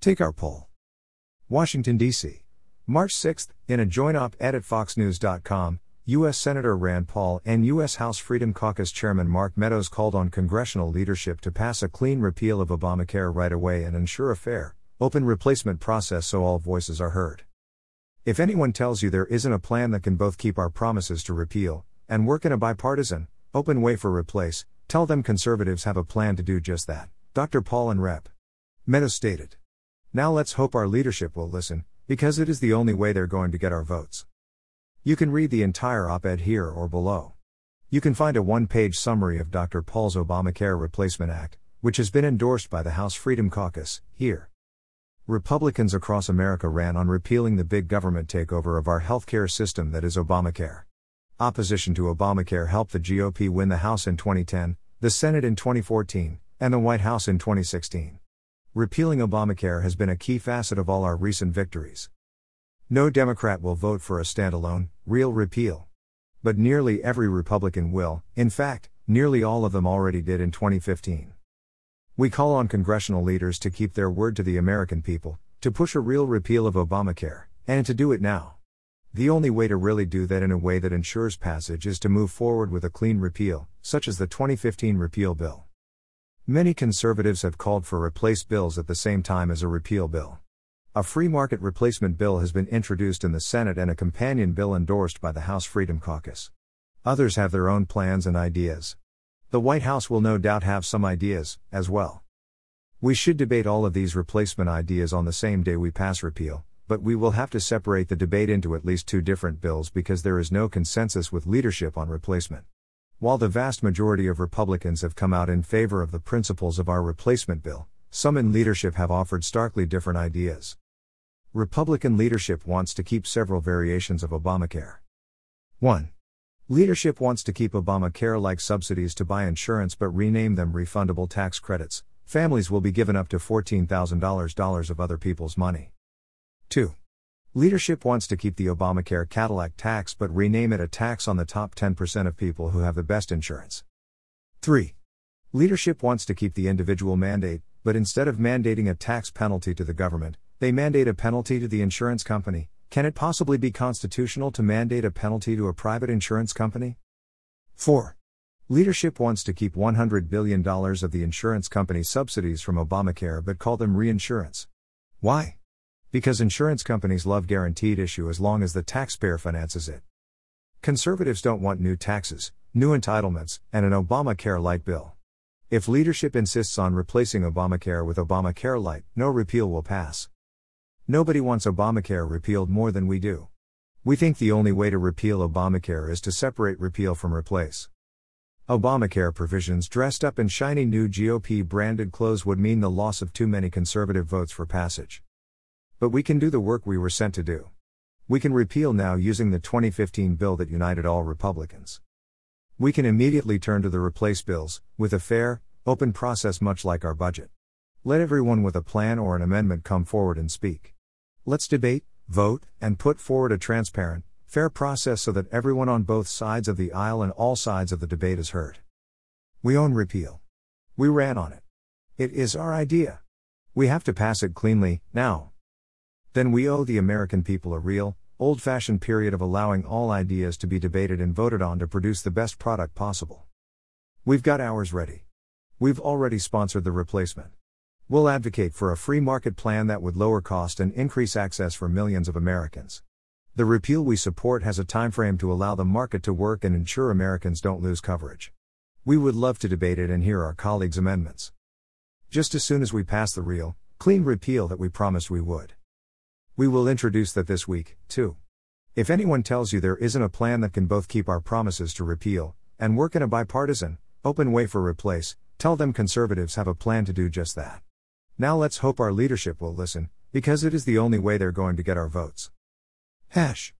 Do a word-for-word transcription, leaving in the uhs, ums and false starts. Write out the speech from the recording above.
Take our poll. Washington, D C. March sixth, in a joint op-ed at Fox News dot com, U S Senator Rand Paul and U S House Freedom Caucus Chairman Mark Meadows called on congressional leadership to pass a clean repeal of Obamacare right away and ensure a fair, open replacement process so all voices are heard. If anyone tells you there isn't a plan that can both keep our promises to repeal and work in a bipartisan, open way for replace, tell them conservatives have a plan to do just that, Doctor Paul and Representative Meadows stated. Now let's hope our leadership will listen, because it is the only way they're going to get our votes. You can read the entire op-ed here or below. You can find a one-page summary of Doctor Paul's Obamacare Replacement Act, which has been endorsed by the House Freedom Caucus, here. Republicans across America ran on repealing the big government takeover of our healthcare system that is Obamacare. Opposition to Obamacare helped the G O P win the House in twenty ten, the Senate in twenty fourteen, and the White House in twenty sixteen. Repealing Obamacare has been a key facet of all our recent victories. No Democrat will vote for a standalone, real repeal. But nearly every Republican will, in fact, nearly all of them already did in twenty fifteen. We call on congressional leaders to keep their word to the American people, to push a real repeal of Obamacare, and to do it now. The only way to really do that in a way that ensures passage is to move forward with a clean repeal, such as the twenty fifteen repeal bill. Many conservatives have called for replace bills at the same time as a repeal bill. A free market replacement bill has been introduced in the Senate and a companion bill endorsed by the House Freedom Caucus. Others have their own plans and ideas. The White House will no doubt have some ideas, as well. We should debate all of these replacement ideas on the same day we pass repeal, but we will have to separate the debate into at least two different bills because there is no consensus with leadership on replacement. While the vast majority of Republicans have come out in favor of the principles of our replacement bill, some in leadership have offered starkly different ideas. Republican leadership wants to keep several variations of Obamacare. one. Leadership wants to keep Obamacare-like subsidies to buy insurance but rename them refundable tax credits. Families will be given up to fourteen thousand dollars of other people's money. two. Leadership wants to keep the Obamacare Cadillac tax but rename it a tax on the top ten percent of people who have the best insurance. three. Leadership wants to keep the individual mandate, but instead of mandating a tax penalty to the government, they mandate a penalty to the insurance company. Can it possibly be constitutional to mandate a penalty to a private insurance company? four. Leadership wants to keep one hundred billion dollars of the insurance company subsidies from Obamacare but call them reinsurance. Why? Because insurance companies love guaranteed issue as long as the taxpayer finances it. Conservatives don't want new taxes, new entitlements, and an Obamacare-like bill. If leadership insists on replacing Obamacare with Obamacare-like, no repeal will pass. Nobody wants Obamacare repealed more than we do. We think the only way to repeal Obamacare is to separate repeal from replace. Obamacare provisions dressed up in shiny new G O P-branded clothes would mean the loss of too many conservative votes for passage. But we can do the work we were sent to do. We can repeal now using the twenty fifteen bill that united all Republicans. We can immediately turn to the replace bills, with a fair, open process much like our budget. Let everyone with a plan or an amendment come forward and speak. Let's debate, vote, and put forward a transparent, fair process so that everyone on both sides of the aisle and all sides of the debate is heard. We own repeal. We ran on it. It is our idea. We have to pass it cleanly, now. Then we owe the American people a real, old-fashioned period of allowing all ideas to be debated and voted on to produce the best product possible. We've got ours ready. We've already sponsored the replacement. We'll advocate for a free market plan that would lower cost and increase access for millions of Americans. The repeal we support has a timeframe to allow the market to work and ensure Americans don't lose coverage. We would love to debate it and hear our colleagues' amendments. Just as soon as we pass the real, clean repeal that we promised we would. We will introduce that this week, too. If anyone tells you there isn't a plan that can both keep our promises to repeal and work in a bipartisan, open way for replace, tell them conservatives have a plan to do just that. Now let's hope our leadership will listen, because it is the only way they're going to get our votes. Hash.